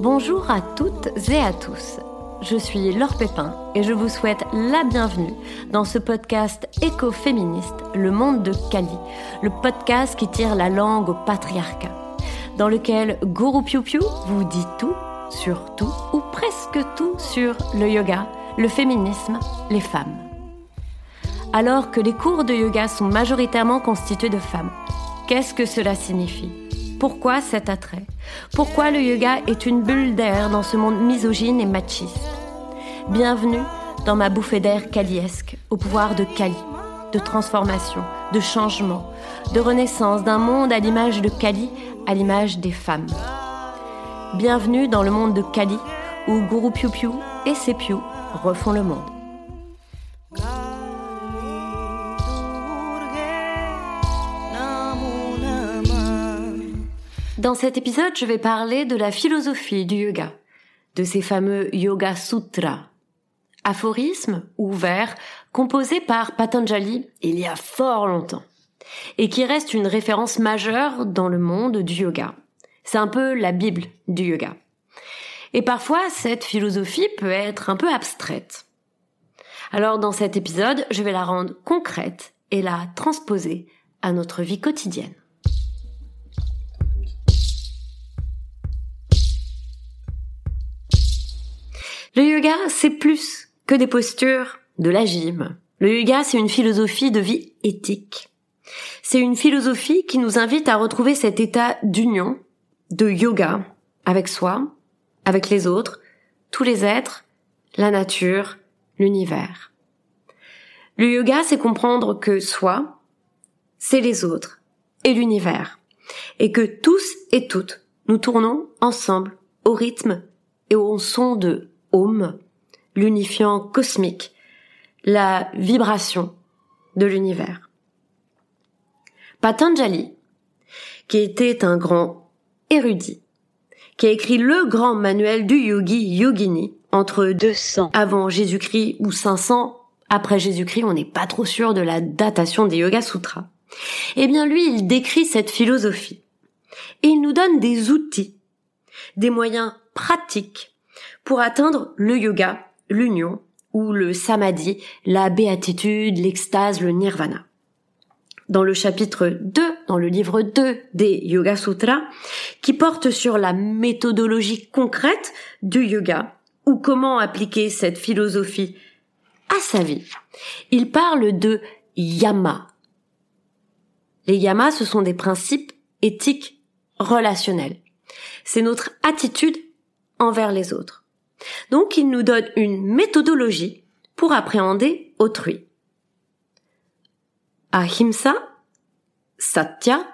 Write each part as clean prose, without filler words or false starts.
Bonjour à toutes et à tous. Je suis Laure Pépin et je vous souhaite la bienvenue dans ce podcast écoféministe, Le Monde de Kali, le podcast qui tire la langue au patriarcat, dans lequel Gourou Pioupiou vous dit tout, sur tout ou presque tout sur le yoga, le féminisme, les femmes. Alors que les cours de yoga sont majoritairement constitués de femmes, qu'est-ce que cela signifie ? Pourquoi cet attrait ? Pourquoi le yoga est une bulle d'air dans ce monde misogyne et machiste ? Bienvenue dans ma bouffée d'air kaliesque, au pouvoir de Kali, de transformation, de changement, de renaissance d'un monde à l'image de Kali, à l'image des femmes. Bienvenue dans le monde de Kali, où Gourou Pioupiou et ses pious refont le monde. Dans cet épisode, je vais parler de la philosophie du yoga, de ces fameux Yoga Sutras, aphorismes ou vers composés par Patanjali il y a fort longtemps, et qui restent une référence majeure dans le monde du yoga. C'est un peu la Bible du yoga. Et parfois, cette philosophie peut être un peu abstraite. Alors dans cet épisode, je vais la rendre concrète et la transposer à notre vie quotidienne. Le yoga, c'est plus que des postures de la gym. Le yoga, c'est une philosophie de vie éthique. C'est une philosophie qui nous invite à retrouver cet état d'union, de yoga, avec soi, avec les autres, tous les êtres, la nature, l'univers. Le yoga, c'est comprendre que soi, c'est les autres et l'univers, et que tous et toutes, nous tournons ensemble au rythme et au son de Om, l'unifiant cosmique, la vibration de l'univers. Patanjali, qui était un grand érudit, qui a écrit le grand manuel du yogi yogini entre 200 avant Jésus-Christ ou 500 après Jésus-Christ, on n'est pas trop sûr de la datation des Yoga Sutras. Eh bien lui, il décrit cette philosophie et il nous donne des outils, des moyens pratiques pour atteindre le yoga, l'union, ou le samadhi, la béatitude, l'extase, le nirvana. Dans le chapitre 2, dans le livre 2 des Yoga Sutras, qui porte sur la méthodologie concrète du yoga, ou comment appliquer cette philosophie à sa vie, il parle de Yama. Les Yamas, ce sont des principes éthiques relationnels. C'est notre attitude envers les autres. Donc, il nous donne une méthodologie pour appréhender autrui. Ahimsa, Satya,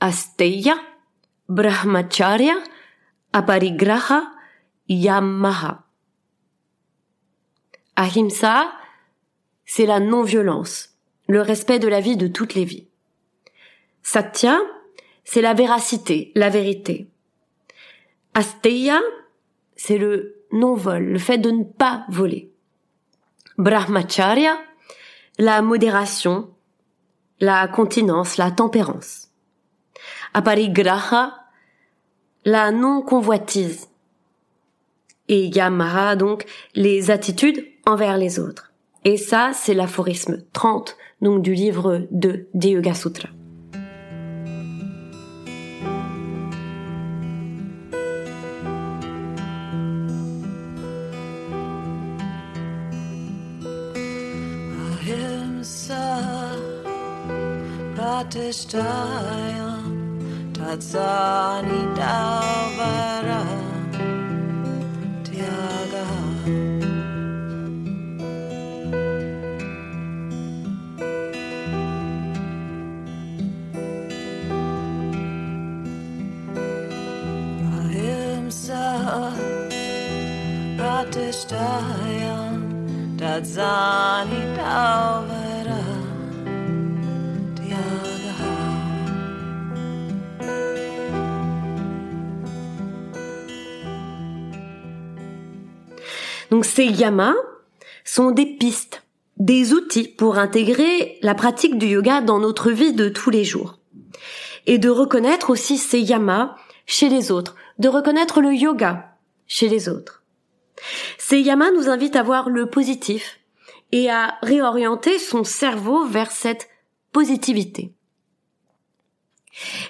Asteya, Brahmacharya, Aparigraha, Yama. Ahimsa, c'est la non-violence, le respect de la vie de toutes les vies. Satya, c'est la véracité, la vérité. Asteya, c'est le non-vol, le fait de ne pas voler. Brahmacharya, la modération, la continence, la tempérance. Aparigraha, la non-convoitise. Et Yama, donc, les attitudes envers les autres. Et ça, c'est l'aphorisme 30, donc du livre 2 des Yoga Sutras. Donc ces yamas sont des pistes, des outils pour intégrer la pratique du yoga dans notre vie de tous les jours. Et de reconnaître aussi ces yamas chez les autres, de reconnaître le yoga chez les autres. Ces yamas nous invitent à voir le positif et à réorienter son cerveau vers cette positivité.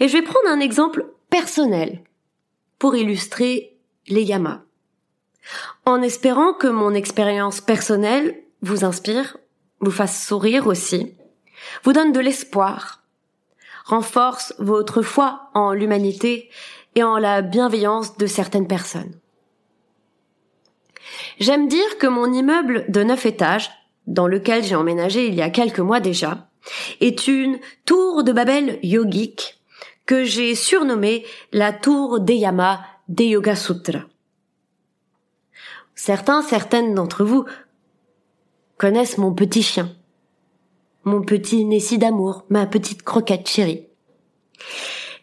Et je vais prendre un exemple personnel pour illustrer les yamas, en espérant que mon expérience personnelle vous inspire, vous fasse sourire aussi, vous donne de l'espoir, renforce votre foi en l'humanité et en la bienveillance de certaines personnes. J'aime dire que mon immeuble de 9 étages, dans lequel j'ai emménagé il y a quelques mois déjà, est une tour de Babel yogique que j'ai surnommée la tour des yamas des Yoga Sutras. Certaines d'entre vous connaissent mon petit chien, mon petit Nessie d'amour, ma petite croquette chérie.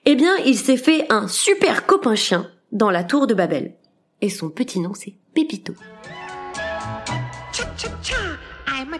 Eh bien, il s'est fait un super copain chien dans la tour de Babel. Et son petit nom, c'est Pépito. I'm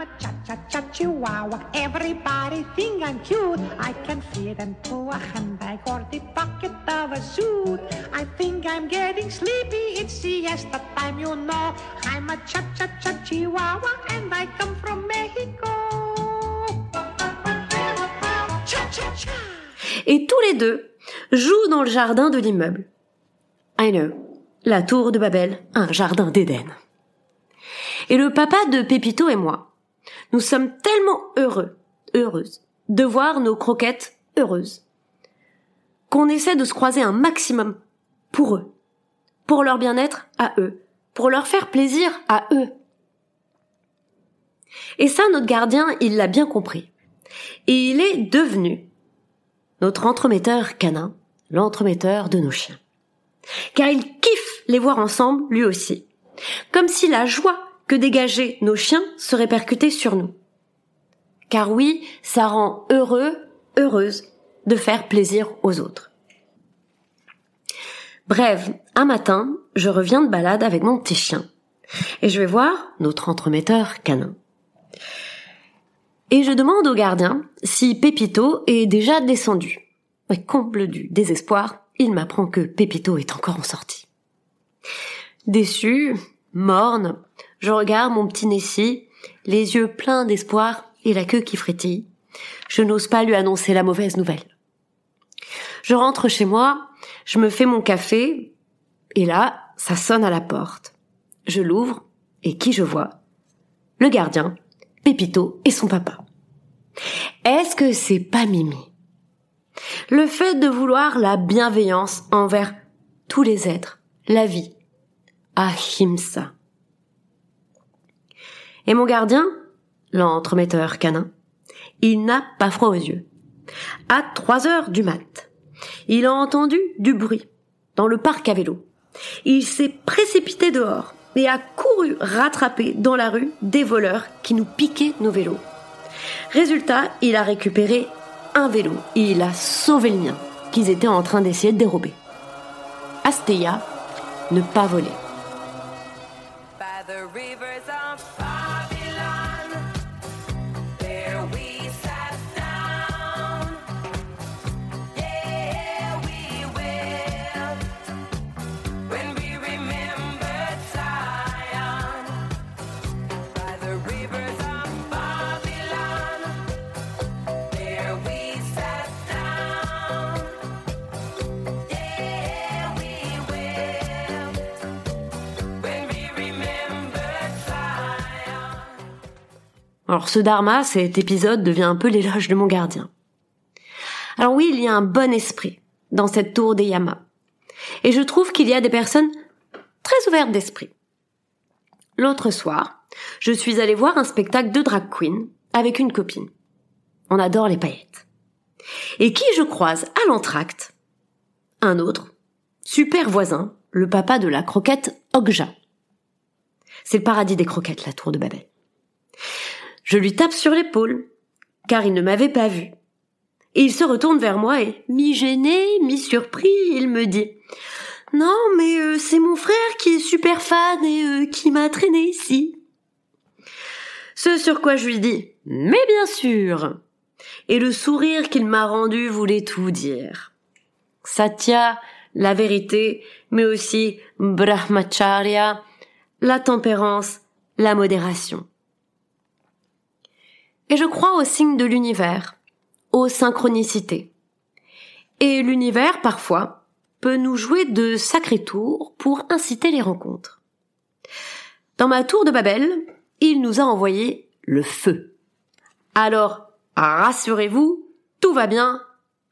a cha-cha-cha chihuahua. Everybody think I'm cute. I can fit into a handbag or the pocket of a suit. I think I'm getting sleepy. It's siesta time, you know. I'm a cha-cha-cha chihuahua and I come from Mexico. Cha-cha-cha. Et tous les deux jouent dans le jardin de l'immeuble. I know, la tour de Babel, un jardin d'Éden. Et le papa de Pépito et moi, nous sommes tellement heureuses, de voir nos croquettes heureuses, qu'on essaie de se croiser un maximum pour eux, pour leur bien-être à eux, pour leur faire plaisir à eux. Et ça, notre gardien, il l'a bien compris. Et il est devenu notre entremetteur canin, l'entremetteur de nos chiens. Car il kiffe les voir ensemble, lui aussi. Comme si la joie que dégageaient nos chiens se répercutait sur nous. Car oui, ça rend heureuse de faire plaisir aux autres. Bref, un matin, je reviens de balade avec mon petit chien. Et je vais voir notre entremetteur canin. Et je demande au gardien si Pépito est déjà descendu. Mais comble du désespoir, il m'apprend que Pépito est encore en sortie. Déçu, morne, je regarde mon petit Nessie, les yeux pleins d'espoir et la queue qui frétille. Je n'ose pas lui annoncer la mauvaise nouvelle. Je rentre chez moi, je me fais mon café, et là, ça sonne à la porte. Je l'ouvre, et qui je vois ? Le gardien, Pépito et son papa. Est-ce que c'est pas Mimi ? Le fait de vouloir la bienveillance envers tous les êtres, la vie, ahimsa. Et mon gardien, l'entremetteur canin, il n'a pas froid aux yeux. À 3 heures du mat, il a entendu du bruit dans le parc à vélo. Il s'est précipité dehors et a couru rattraper dans la rue des voleurs qui nous piquaient nos vélos. Résultat, il a récupéré un vélo et il a sauvé le mien qu'ils étaient en train d'essayer de dérober. Asteya, ne pas voler. Alors ce dharma, cet épisode devient un peu l'éloge de mon gardien. Alors oui, il y a un bon esprit dans cette tour des yamas. Et je trouve qu'il y a des personnes très ouvertes d'esprit. L'autre soir, je suis allée voir un spectacle de drag queen avec une copine. On adore les paillettes. Et qui je croise à l'entracte ? Un autre, super voisin, le papa de la croquette Ogja. C'est le paradis des croquettes, la tour de Babel. Je lui tape sur l'épaule, car il ne m'avait pas vu, Et il se retourne vers moi et, mi-gêné, mi-surpris, il me dit « Non, mais c'est mon frère qui est super fan et qui m'a traîné ici. » Ce sur quoi je lui dis « Mais bien sûr !» Et le sourire qu'il m'a rendu voulait tout dire. Satya, la vérité, mais aussi Brahmacharya, la tempérance, la modération. Et je crois aux signes de l'univers, aux synchronicités. Et l'univers, parfois, peut nous jouer de sacrés tours pour inciter les rencontres. Dans ma tour de Babel, il nous a envoyé le feu. Alors, rassurez-vous, tout va bien,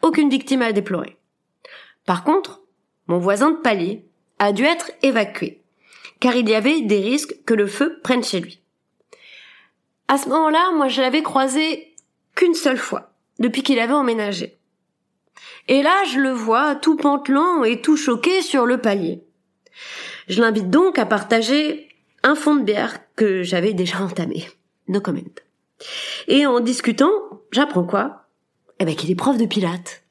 aucune victime à déplorer. Par contre, mon voisin de palier a dû être évacué, car il y avait des risques que le feu prenne chez lui. À ce moment-là, moi je l'avais croisé qu'une seule fois, depuis qu'il avait emménagé. Et là, je le vois tout pantelant et tout choqué sur le palier. Je l'invite donc à partager un fond de bière que j'avais déjà entamé. No comment. Et en discutant, j'apprends quoi ? Eh ben qu'il est prof de pilates.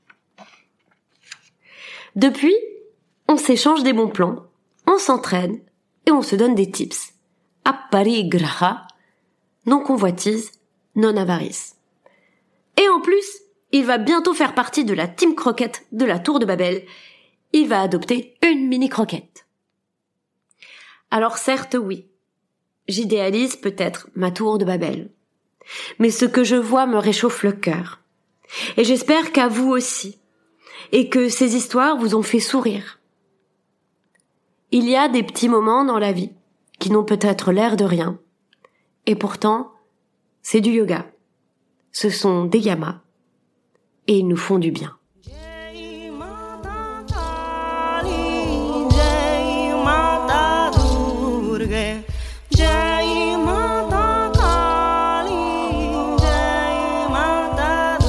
Depuis, on s'échange des bons plans, on s'entraîne et on se donne des tips. Aparigraha, non convoitise, non avarice. Et en plus, il va bientôt faire partie de la team croquette de la tour de Babel. Il va adopter une mini croquette. Alors certes, oui, j'idéalise peut-être ma tour de Babel. Mais ce que je vois me réchauffe le cœur. Et j'espère qu'à vous aussi. Et que ces histoires vous ont fait sourire. Il y a des petits moments dans la vie qui n'ont peut-être l'air de rien. Et pourtant, c'est du yoga. Ce sont des yamas. Et ils nous font du bien. Jai Matakali, Jai Matadurge, Jai Matakali, Jai Matadurge.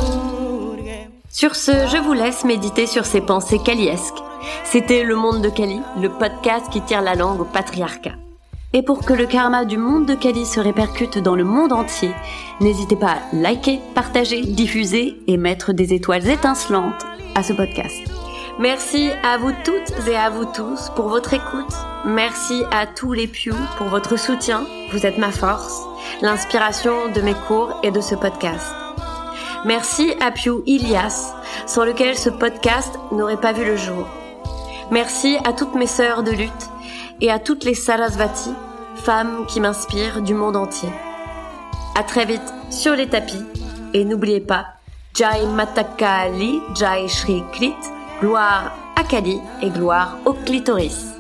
Sur ce, je vous laisse méditer sur ces pensées kaliesques. C'était Le Monde de Kali, le podcast qui tire la langue au patriarcat. Et pour que le karma du Monde de Kali se répercute dans le monde entier, n'hésitez pas à liker, partager, diffuser et mettre des étoiles étincelantes à ce podcast. Merci à vous toutes et à vous tous pour votre écoute. Merci à tous les Piou pour votre soutien. Vous êtes ma force, l'inspiration de mes cours et de ce podcast. Merci à Piou Ilias, sans lequel ce podcast n'aurait pas vu le jour. Merci à toutes mes sœurs de lutte et à toutes les Sarasvati, femmes qui m'inspirent du monde entier. À très vite sur les tapis, et n'oubliez pas, Jai Matakali, Jai Shri Krit, gloire à Kali et gloire au clitoris.